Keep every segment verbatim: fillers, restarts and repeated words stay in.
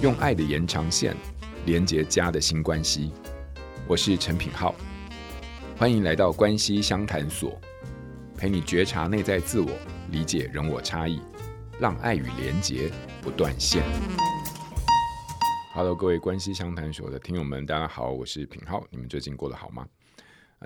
用爱的延长线连结家的新关系。我是陈品皓，欢迎来到关系相谈所，陪你觉察内在自我，理解人我差异，让爱与连结不断线。Hello， 各位关系相谈所的听友们，大家好，我是品皓，你们最近过得好吗？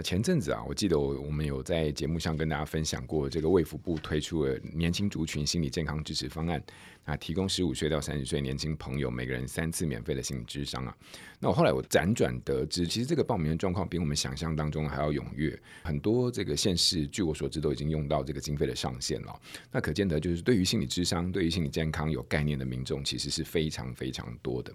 前阵子啊，我记得我们有在节目上跟大家分享过，这个卫福部推出了年轻族群心理健康支持方案，啊，提供十五岁到三十岁年轻朋友每个人三次免费的心理咨商啊。那我后来我辗转得知，其实这个报名的状况比我们想象当中还要踊跃，很多这个县市据我所知都已经用到这个经费的上限了。那可见得就是对于心理咨商、对于心理健康有概念的民众，其实是非常非常多的。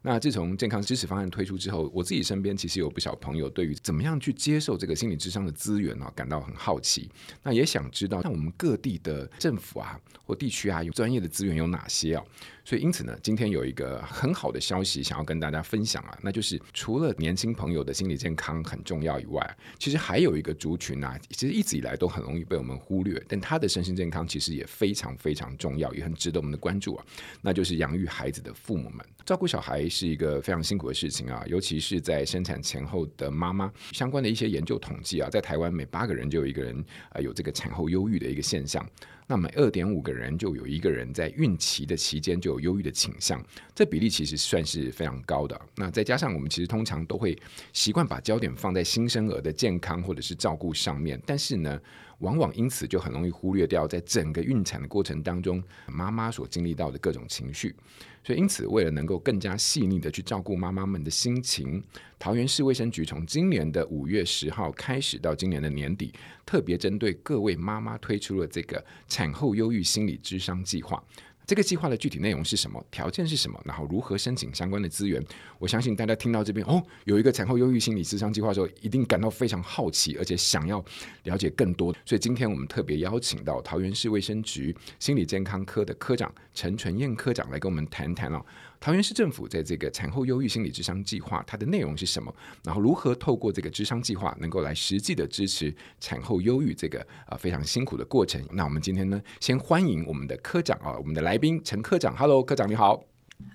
那自从健康支持方案推出之后，我自己身边其实有不少朋友对于怎么样去接受这个心理咨商的资源、啊、感到很好奇，那也想知道那我们各地的政府啊或地区啊有专业的资源有哪些啊。所以因此呢，今天有一个很好的消息想要跟大家分享啊，那就是除了年轻朋友的心理健康很重要以外，其实还有一个族群啊，其实一直以来都很容易被我们忽略，但他的身心健康其实也非常非常重要，也很值得我们的关注啊，那就是养育孩子的父母们。照顾小孩是一个非常辛苦的事情啊，尤其是在生产前后的妈妈，相关的一些研究统计啊，在台湾每八个人就有一个人、呃、有这个产后忧郁的一个现象，那每 二点五 个人就有一个人在孕期的期间就有忧郁的倾向，这比例其实算是非常高的。那再加上我们其实通常都会习惯把焦点放在新生儿的健康或者是照顾上面，但是呢往往因此就很容易忽略掉在整个孕产的过程当中妈妈所经历到的各种情绪。所以因此为了能够更加细腻的去照顾妈妈们的心情，桃园市卫生局从今年的五月十号开始到今年的年底，特别针对各位妈妈推出了这个产后忧郁心理咨商计划。这个计划的具体内容是什么，条件是什么，然后如何申请相关的资源，我相信大家听到这边哦，有一个产后忧郁心理咨商计划的时候，一定感到非常好奇，而且想要了解更多。所以今天我们特别邀请到桃园市卫生局心理健康科的科长陈纯燕科长来跟我们谈谈哦，桃园市政府在这个产后忧郁心理咨商计划它的内容是什么，然后如何透过这个咨商计划能够来实际的支持产后忧郁这个、呃、非常辛苦的过程。那我们今天呢先欢迎我们的科长、啊、我们的来宾陈科长。 Hello 科长你好。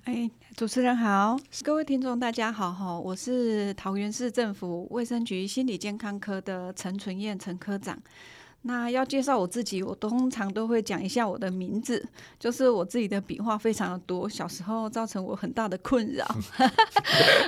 哎，主持人好，各位听众大家好，我是桃园市政府卫生局心理健康科的陈纯燕陈科长。那要介绍我自己，我通常都会讲一下我的名字，就是我自己的笔画非常的多，小时候造成我很大的困扰、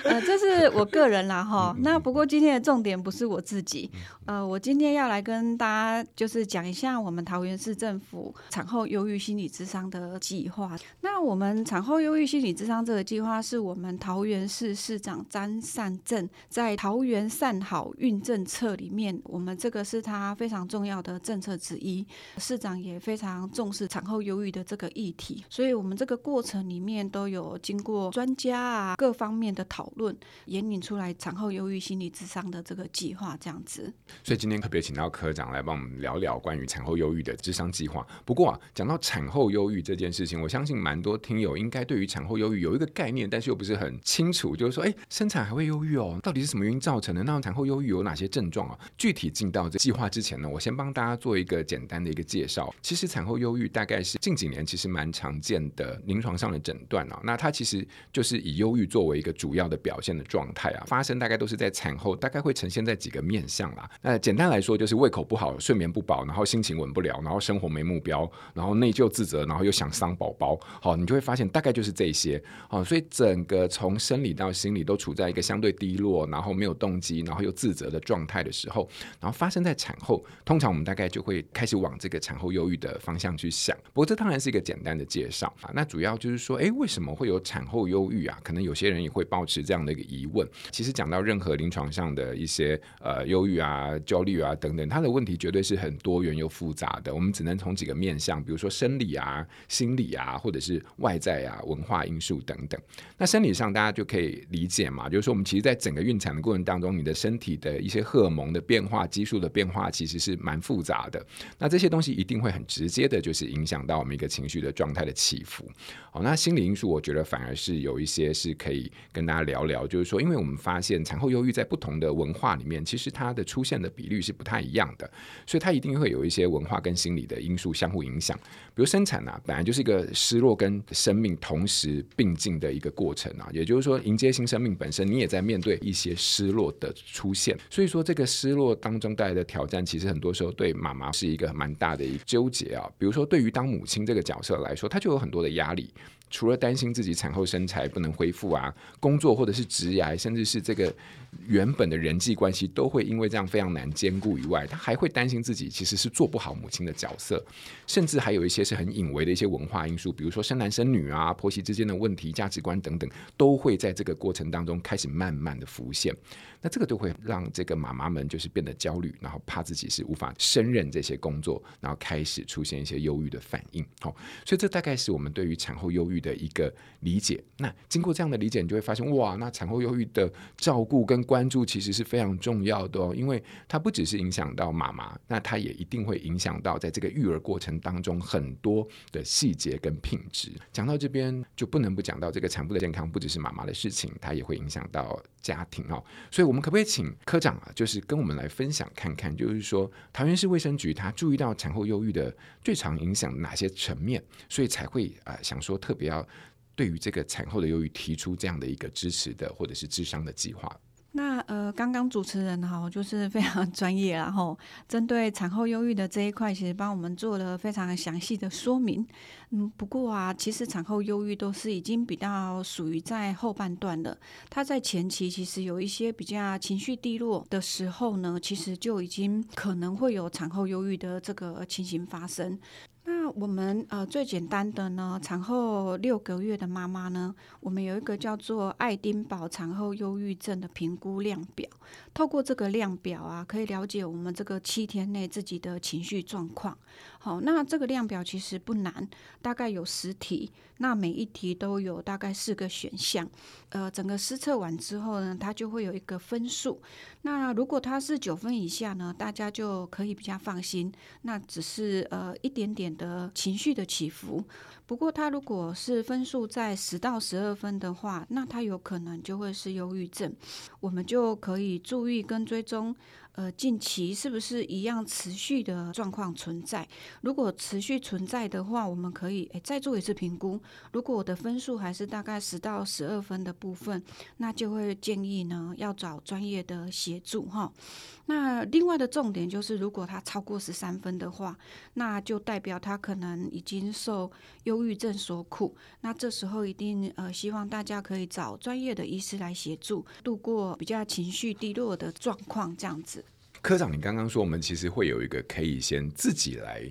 呃、这是我个人啦哈。那不过今天的重点不是我自己、呃、我今天要来跟大家就是讲一下我们桃园市政府产后忧郁心理咨商的计划。那我们产后忧郁心理咨商这个计划是我们桃园市市长詹善政在桃园善好孕政策里面，我们这个是他非常重要的的政策之一，市长也非常重视产后忧郁的这个议题，所以我们这个过程里面都有经过专家啊各方面的讨论，引领出来产后忧郁心理咨商的这个计划这样子。所以今天特别请到科长来帮我们聊聊关于产后忧郁的咨商计划。不过啊，讲到产后忧郁这件事情，我相信蛮多听友应该对于产后忧郁有一个概念，但是又不是很清楚，就是说哎，生产还会忧郁哦，到底是什么原因造成的？那产后忧郁有哪些症状啊？具体进到这计划之前呢，我先帮大家做一个简单的一个介绍。其实产后忧郁大概是近几年其实蛮常见的临床上的诊断、啊、那它其实就是以忧郁作为一个主要的表现的状态、啊、发生大概都是在产后，大概会呈现在几个面向啦。那简单来说就是胃口不好，睡眠不饱，然后心情稳不了，然后生活没目标，然后内疚自责，然后又想伤宝宝。好，你就会发现大概就是这些、哦、所以整个从生理到心理都处在一个相对低落，然后没有动机，然后又自责的状态的时候，然后发生在产后，通常我们大概就会开始往这个产后忧郁的方向去想。不过这当然是一个简单的介绍、啊、那主要就是说，哎，为什么会有产后忧郁啊？可能有些人也会抱持这样的一个疑问。其实讲到任何临床上的一些呃忧郁啊、焦虑啊等等，它的问题绝对是很多元又复杂的。我们只能从几个面向，比如说生理啊、心理啊，或者是外在啊、文化因素等等。那生理上大家就可以理解嘛，就是说我们其实在整个孕产的过程当中，你的身体的一些荷尔蒙的变化、激素的变化，其实是蛮复杂的，那这些东西一定会很直接的就是影响到我们一个情绪的状态的起伏。好，那心理因素我觉得反而是有一些是可以跟大家聊聊，就是说因为我们发现产后忧郁在不同的文化里面其实它的出现的比率是不太一样的，所以它一定会有一些文化跟心理的因素相互影响。比如生产啊，本来就是一个失落跟生命同时并进的一个过程啊，也就是说迎接新生命本身你也在面对一些失落的出现，所以说这个失落当中带来的挑战其实很多时候对妈妈是一个蛮大的一个纠结啊。比如说对于当母亲这个角色来说，她就有很多的压力，除了担心自己产后身材不能恢复啊，工作或者是职涯，甚至是这个原本的人际关系都会因为这样非常难兼顾以外，她还会担心自己其实是做不好母亲的角色，甚至还有一些是很隐微的一些文化因素，比如说生男生女啊，婆媳之间的问题，价值观等等，都会在这个过程当中开始慢慢的浮现。那这个就会让这个妈妈们就是变得焦虑，然后怕自己是无法胜任这些工作，然后开始出现一些忧郁的反应。好，所以这大概是我们对于产后忧郁的一个理解。那经过这样的理解，你就会发现哇，那产后忧郁的照顾跟关注其实是非常重要的哦，因为它不只是影响到妈妈，那它也一定会影响到在这个育儿过程当中很多的细节跟品质。讲到这边就不能不讲到这个产妇的健康不只是妈妈的事情，它也会影响到家庭哦。所以我们可不可以请科长啊，就是跟我们来分享看看，就是说桃园市卫生局他注意到产后忧郁的最常影响哪些层面，所以才会、呃、想说特别要对于这个产后的忧郁提出这样的一个支持的或者是咨商的计划。那呃，刚刚主持人哈，就是非常专业啦吼，针对产后忧郁的这一块，其实帮我们做了非常详细的说明。嗯，不过啊，其实产后忧郁都是已经比较属于在后半段了。它在前期其实有一些比较情绪低落的时候呢，其实就已经可能会有产后忧郁的这个情形发生。那我们呃最简单的呢，产后六个月的妈妈呢，我们有一个叫做爱丁堡产后忧郁症的评估量表。透过这个量表啊，可以了解我们这个七天内自己的情绪状况。好，那这个量表其实不难，大概有十题，那每一题都有大概四个选项。呃，整个施测完之后呢，它就会有一个分数。那如果它是九分以下呢，大家就可以比较放心。那只是呃一点点的情绪的起伏，不过他如果是分数在十到十二分的话，那他有可能就会是忧郁症，我们就可以注意跟追踪呃，近期是不是一样持续的状况存在？如果持续存在的话，我们可以再做一次评估。如果我的分数还是大概十到十二分的部分，那就会建议呢要找专业的协助哈。那另外的重点就是，如果他超过十三分的话，那就代表他可能已经受忧郁症所苦。那这时候一定呃，希望大家可以找专业的医师来协助度过比较情绪低落的状况，这样子。科长，你刚刚说我们其实会有一个可以先自己来、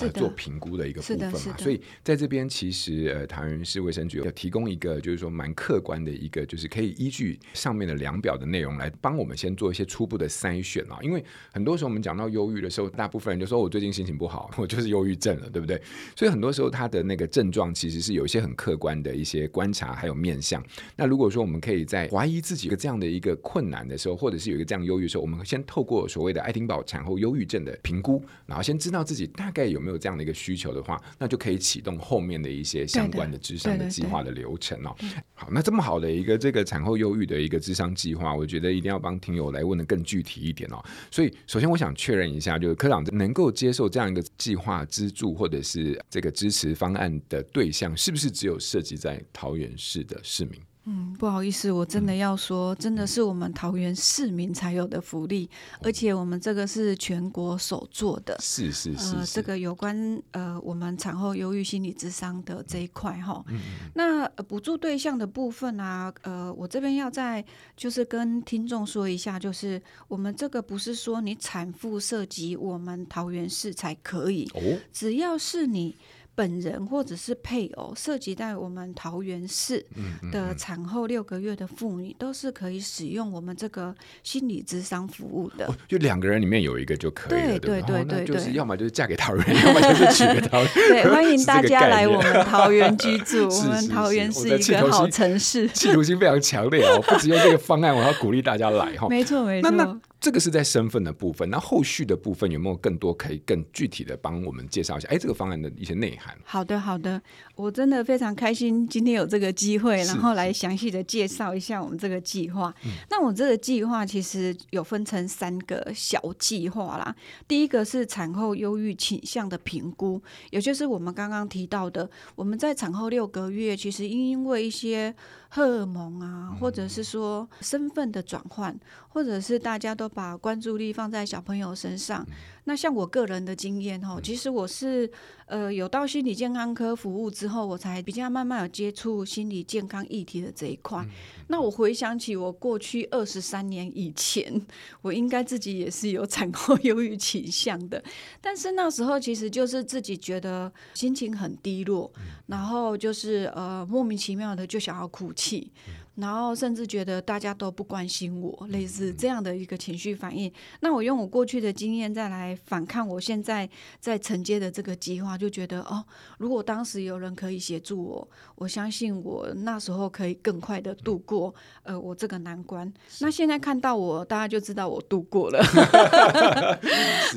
呃、做评估的一个部分嘛，所以在这边其实、呃、桃园市卫生局有提供一个就是说蛮客观的一个，就是可以依据上面的量表的内容来帮我们先做一些初步的筛选啊。因为很多时候我们讲到忧郁的时候，大部分人就说我最近心情不好，我就是忧郁症了，对不对？所以很多时候他的那个症状其实是有一些很客观的一些观察还有面向。那如果说我们可以在怀疑自己有这样的一个困难的时候，或者是有一个这样忧郁的时候，我们先透过所谓的爱丁堡产后忧郁症的评估，然后先知道自己大概有没有这样的一个需求的话，那就可以启动后面的一些相关的咨商的计划的流程哦。好，那这么好的一个这个产后忧郁的一个咨商计划，我觉得一定要帮听友来问的更具体一点哦。所以首先我想确认一下，就是科长能够接受这样一个计划资助或者是这个支持方案的对象，是不是只有涉及在桃园市的市民？嗯，不好意思，我真的要说，真的是我们桃园市民才有的福利，而且我们这个是全国首做的，是是 是, 是、呃，这个有关呃我们产后忧郁心理咨商的这一块哈、嗯。那补助对象的部分啊，呃，我这边要再就是跟听众说一下，就是我们这个不是说你产妇涉及我们桃园市才可以，哦、只要是你本人或者是配偶涉及在我们桃园市的产后六个月的妇女，都是可以使用我们这个心理咨商服务的。哦、就两个人里面有一个就可以了，对对对 对, 对, 对、哦、就是要么就是嫁给桃园，要么就是娶给桃园。对，欢迎大家来我们桃园居住，我们桃园是一个好城市，企图心非常强烈哦。不只用这个方案，我要鼓励大家来哈、哦。没错没错。那那这个是在身份的部分，那后续的部分有没有更多可以更具体的帮我们介绍一下哎，这个方案的一些内涵？好的好的，我真的非常开心今天有这个机会，然后来详细的介绍一下我们这个计划。那我这个计划其实有分成三个小计划啦，第一个是产后忧郁倾向的评估，也就是我们刚刚提到的，我们在产后六个月其实因为一些荷尔蒙啊，或者是说身份的转换，或者是大家都把关注力放在小朋友身上。那像我个人的经验，其实我是、呃、有到心理健康科服务之后，我才比较慢慢有接触心理健康议题的这一块。那我回想起我过去二十三年以前，我应该自己也是有产后忧郁倾向的，但是那时候其实就是自己觉得心情很低落，然后就是、呃、莫名其妙的就想要哭泣，然后甚至觉得大家都不关心我，类似这样的一个情绪反应。那我用我过去的经验再来反抗我现在在承接的这个计划，就觉得哦，如果当时有人可以协助我，我相信我那时候可以更快的度过、嗯呃、我这个难关。那现在看到我，大家就知道我度过了。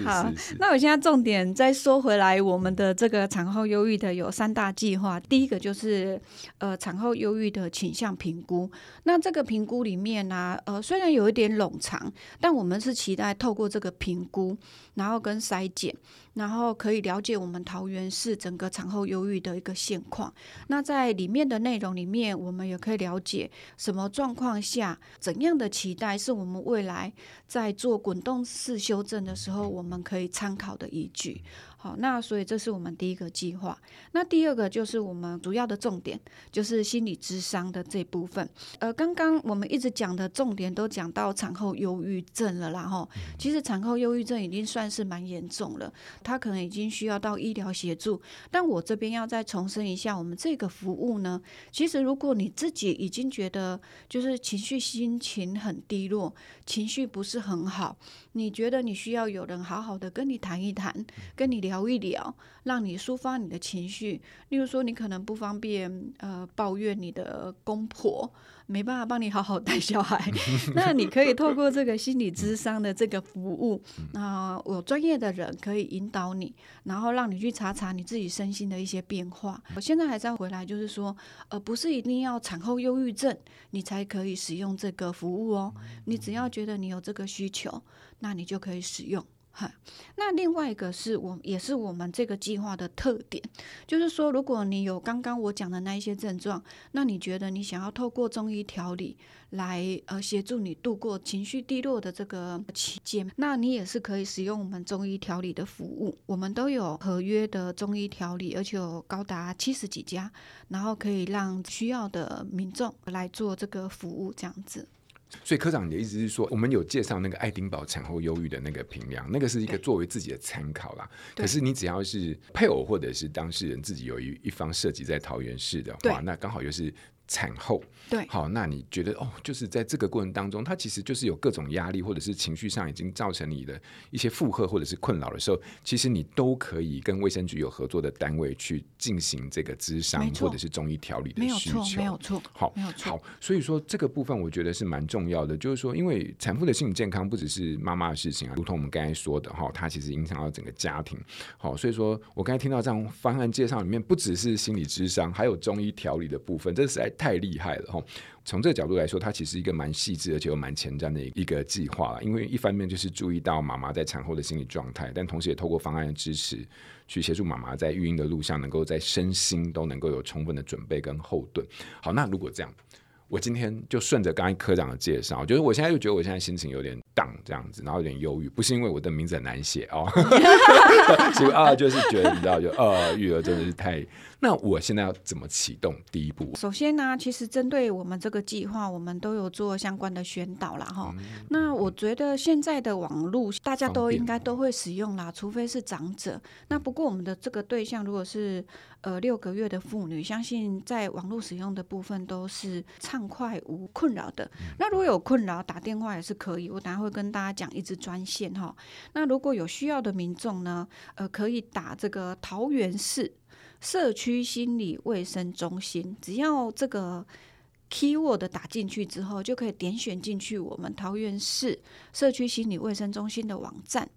好，是是是。那我现在重点再说回来，我们的这个产后忧郁的有三大计划，第一个就是、呃、产后忧郁的倾向评估。那这个评估里面啊、呃、虽然有一点冗长，但我们是期待透过这个评估，然后跟筛检，然后可以了解我们桃园市整个产后忧郁的一个现况。那在里面的内容里面，我们也可以了解什么状况下怎样的期待是我们未来在做滚动式修正的时候我们可以参考的依据。好，那所以这是我们第一个计划。那第二个就是我们主要的重点，就是心理咨商的这部分。呃，刚刚我们一直讲的重点都讲到产后忧郁症了啦齁。其实产后忧郁症已经算是蛮严重了，它可能已经需要到医疗协助。但我这边要再重申一下，我们这个服务呢，其实如果你自己已经觉得就是情绪心情很低落，情绪不是很好，你觉得你需要有人好好的跟你谈一谈，跟你聊聊一聊，让你抒发你的情绪。例如说你可能不方便、呃、抱怨你的公婆没办法帮你好好带小孩，那你可以透过这个心理咨商的这个服务，呃、我专业的人可以引导你，然后让你去查查你自己身心的一些变化。我现在还在回来，就是说、呃、不是一定要产后忧郁症你才可以使用这个服务哦，你只要觉得你有这个需求，那你就可以使用。那另外一个是我也是我们这个计划的特点，就是说如果你有刚刚我讲的那一些症状，那你觉得你想要透过中医调理来、呃、协助你度过情绪低落的这个期间，那你也是可以使用我们中医调理的服务。我们都有合约的中医调理，而且有高达七十几家，然后可以让需要的民众来做这个服务这样子。所以科长你的意思是说，我们有介绍那个爱丁堡产后忧郁的那个评量，那个是一个作为自己的参考啦。可是你只要是配偶或者是当事人自己有一方涉及在桃园市的话，那刚好又是产后，对，好，那你觉得哦，就是在这个过程当中，它其实就是有各种压力，或者是情绪上已经造成你的一些负荷或者是困扰的时候，其实你都可以跟卫生局有合作的单位去进行这个咨商或者是中医调理的需求，没有错，好，没有错，好，所以说这个部分我觉得是蛮重要的，就是说，因为产妇的心理健康不只是妈妈的事情啊，如同我们刚才说的哈，它其实影响到整个家庭，好，所以说我刚才听到这样方案介绍里面，不只是心理咨商，还有中医调理的部分，这是在太厉害了。从这个角度来说，它其实一个蛮细致而且又蛮前瞻的一个计划，因为一方面就是注意到妈妈在产后的心理状态，但同时也透过方案的支持去协助妈妈在育婴的路上能够在身心都能够有充分的准备跟后盾。好，那如果这样，我今天就顺着刚才科长的介绍，就是我现在就觉得我现在心情有点down这样子，然后有点忧郁，不是因为我的名字很难写哦，所以啊，就是觉得你知道，就呃，育儿真的是太……那我现在要怎么启动第一步？首先呢、啊，其实针对我们这个计划，我们都有做相关的宣导啦哈、嗯。那我觉得现在的网络大家都应该都会使用啦，除非是长者。那不过我们的这个对象如果是呃六个月的妇女，相信在网络使用的部分都是畅。快无困扰的，那如果有困扰打电话也是可以，我等下会跟大家讲一支专线哈。那如果有需要的民众呢，呃，可以打这个桃园市社区心理卫生中心，只要这个 keyword 打进去之后，就可以点选进去我们桃园市社区心理卫生中心的网站。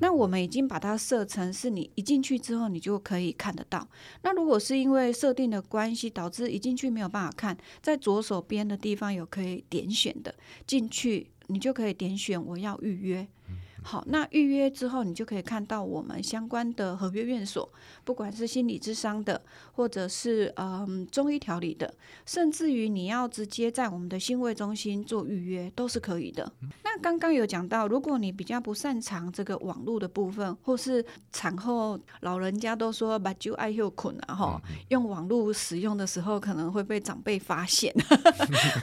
那我们已经把它设成是你一进去之后你就可以看得到。那如果是因为设定的关系导致一进去没有办法看，在左手边的地方有可以点选的，进去你就可以点选我要预约。好，那预约之后你就可以看到我们相关的合约院所，不管是心理咨商的，或者是、嗯、中医调理的，甚至于你要直接在我们的心卫中心做预约都是可以的。那刚刚有讲到，如果你比较不擅长这个网络的部分，或是产后老人家都说目睭爱休困啊，用网络使用的时候可能会被长辈发现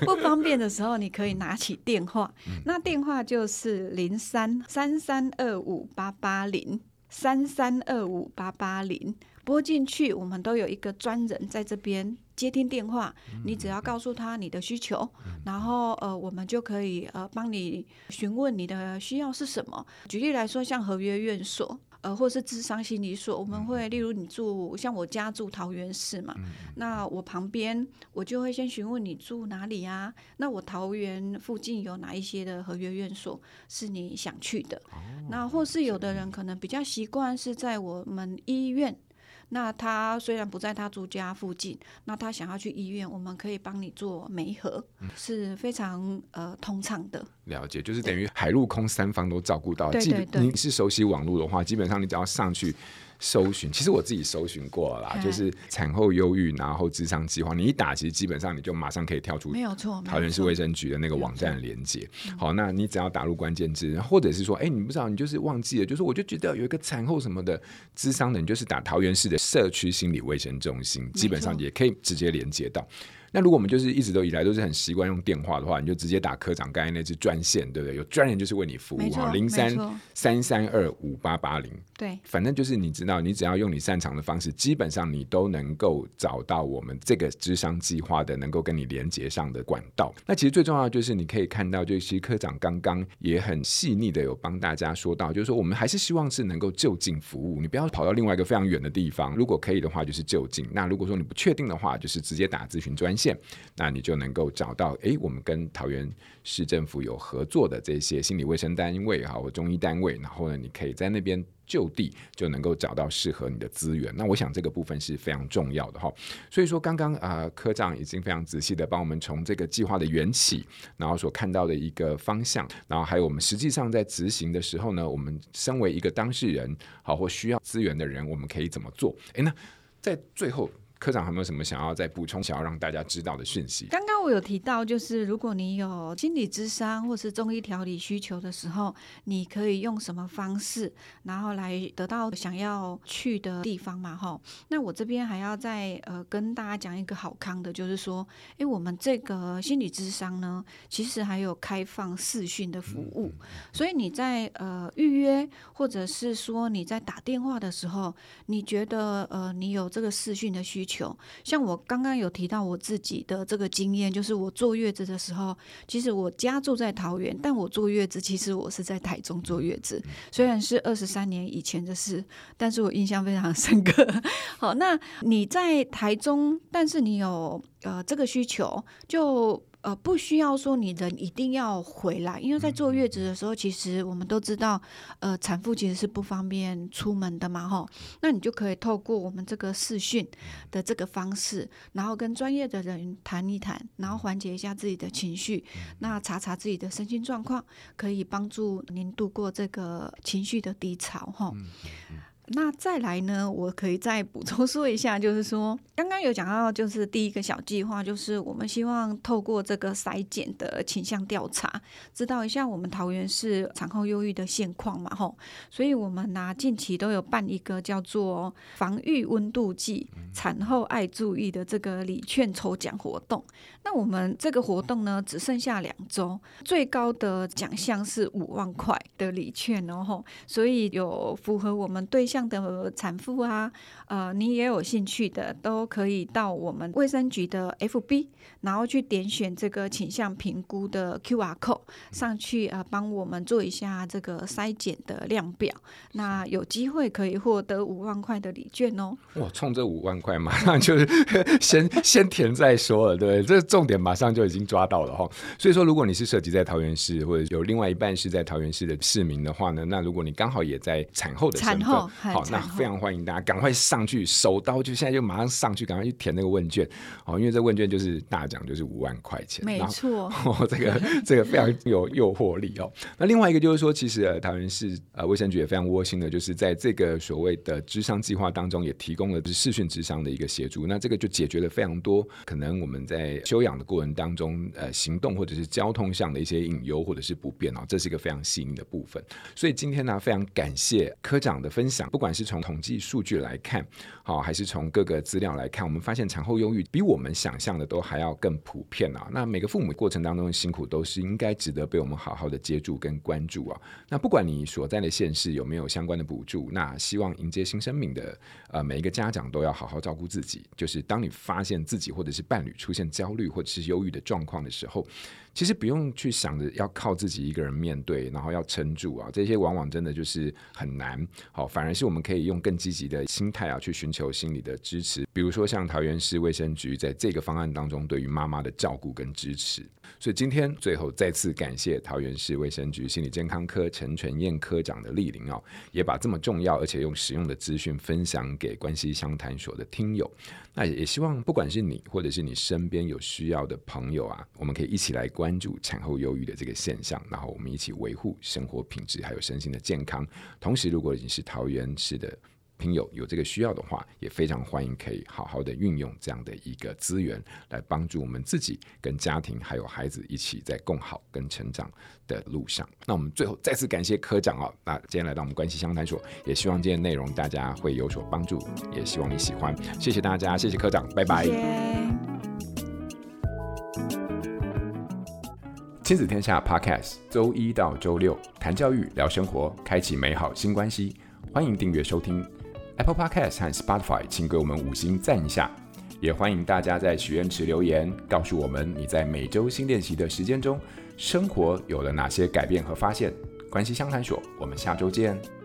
不方便的时候你可以拿起电话，那电话就是零三三三二五八八零 三三二五八八零，拨进去我们都有一个专人在这边接听电话，你只要告诉他你的需求，然后呃我们就可以呃帮你询问你的需要是什么。举例来说，像合约院所呃，或是諮商心理所，我们会例如你住，像我家住桃园市嘛，嗯、那我旁边我就会先询问你住哪里啊，那我桃园附近有哪一些的合约院所是你想去的、哦、那或是有的人可能比较习惯是在我们医院，那他虽然不在他住家附近，那他想要去医院，我们可以帮你做媒合、嗯、是非常、呃、通畅的。了解，就是等于海陆空三方都照顾到。对对对，你是熟悉网络的话，基本上你只要上去搜寻，其实我自己搜寻过了啦，就是产后忧郁然后諮商计划，你一打其实基本上你就马上可以跳出桃园市卫生局的那个网站连结。好，那你只要打入关键字，或者是说哎、欸，你不知道你就是忘记了，就是我就觉得有一个产后什么的諮商的，你就是打桃园市的社区心理卫生中心，基本上也可以直接连结到。那如果我们就是一直都以来都是很习惯用电话的话，你就直接打科长刚才那支专线，对不对？有专人就是为你服务，零三三三二五八八零。对，反正就是你知道，你只要用你擅长的方式，基本上你都能够找到我们这个諮商计划的能够跟你连接上的管道。那其实最重要的就是你可以看到，就是其实科长刚刚也很细腻的有帮大家说到，就是说我们还是希望是能够就近服务，你不要跑到另外一个非常远的地方，如果可以的话就是就近。那如果说你不确定的话，就是直接打咨询专线，那你就能够找到哎，我们跟桃园市政府有合作的这些心理卫生单位或中医单位，然后呢，你可以在那边就地就能够找到适合你的资源。那我想这个部分是非常重要的。所以说刚刚、呃、科长已经非常仔细的帮我们从这个计划的缘起，然后所看到的一个方向，然后还有我们实际上在执行的时候呢，我们身为一个当事人好或需要资源的人，我们可以怎么做。哎，那在最后科长有没有什么想要再补充，想要让大家知道的讯息？刚刚我有提到，就是如果你有心理諮商或是中医调理需求的时候，你可以用什么方式然后来得到想要去的地方嘛？那我这边还要再、呃、跟大家讲一个好康的，就是说因为我们这个心理諮商呢，其实还有开放视讯的服务、嗯、所以你在、呃、预约或者是说你在打电话的时候，你觉得、呃、你有这个视讯的需求，像我刚刚有提到我自己的这个经验，就是我坐月子的时候，其实我家住在桃园，但我坐月子其实我是在台中坐月子，虽然是二十三年以前的事，但是我印象非常深刻。好，那你在台中，但是你有、呃、这个需求，就呃，不需要说你人一定要回来，因为在坐月子的时候，其实我们都知道呃，产妇其实是不方便出门的嘛吼，那你就可以透过我们这个视讯的这个方式，然后跟专业的人谈一谈，然后缓解一下自己的情绪，那查查自己的身心状况，可以帮助您度过这个情绪的低潮吼。那再来呢，我可以再补充说一下，就是说刚刚有讲到，就是第一个小计划，就是我们希望透过这个筛检的倾向调查，知道一下我们桃园市产后忧郁的现况嘛吼，所以我们、啊、近期都有办一个叫做防御温度计产后爱注意的这个礼券抽奖活动。那我们这个活动呢只剩下两周，最高的奖项是五万块的礼券哦吼，所以有符合我们对象向的产妇啊，呃，你也有兴趣的，都可以到我们卫生局的 F B， 然后去点选这个倾向评估的 Q R code 上去啊、呃，帮我们做一下这个筛检的量表。那有机会可以获得五万块的礼券哦。哇，冲这五万块马上就是先先填再说了，对不对？这重点马上就已经抓到了哈。所以说，如果你是涉及在桃园市，或者有另外一半是在桃园市的市民的话呢，那如果你刚好也在产后的身份，好，那非常欢迎大家赶快上去，手刀就现在就马上上去，赶快去填那个问卷哦，因为这问卷就是大奖就是五万块钱，没错，哦、这个这个非常有诱惑力哦。那另外一个就是说，其实、呃、桃园市呃卫生局也非常窝心的，就是在这个所谓的谘商计划当中，也提供了视讯谘商的一个协助。那这个就解决了非常多可能我们在休养的过程当中，呃，行动或者是交通上的一些隐忧或者是不便哦，这是一个非常细腻的部分。所以今天呢、啊，非常感谢科长的分享，不管是从统计数据来看，好、哦，还是从各个资料来看，我们发现产后忧郁比我们想象的都还要更普遍啊。那每个父母过程当中的辛苦都是应该值得被我们好好的接触跟关注啊。那不管你所在的县市有没有相关的补助，那希望迎接新生命的呃每一个家长都要好好照顾自己。就是当你发现自己或者是伴侣出现焦虑或者是忧郁的状况的时候，其实不用去想着要靠自己一个人面对，然后要撑住啊，这些往往真的就是很难。好、哦，反而是我们可以用更积极的心态啊，去寻求心理的支持。比如说像桃园市卫生局在这个方案当中对于妈妈的照顾跟支持。所以今天最后再次感谢桃园市卫生局心理健康科陈纯燕科长的莅临哦，也把这么重要而且用实用的资讯分享给关系相谈所的听友。那也希望不管是你或者是你身边有需要的朋友啊，我们可以一起来关注产后忧郁的这个现象，然后我们一起维护生活品质还有身心的健康。同时如果你是桃园市的朋友有这个需要的话，也非常欢迎可以好好的运用这样的一个资源来帮助我们自己跟家庭还有孩子一起在共好跟成长的路上。那我们最后再次感谢科长、哦、那今天来到我们关系相谈所，也希望今天内容大家会有所帮助，也希望你喜欢。谢谢大家，谢谢科长，拜拜。谢谢。亲子天下 Podcast 周一到周六谈教育聊生活，开启美好新关系。欢迎订阅收听Apple Podcast 和 Spotify， 请给我们五星赞一下，也欢迎大家在许愿池留言，告诉我们你在每周新练习的时间中，生活有了哪些改变和发现。关系相谈所，我们下周见。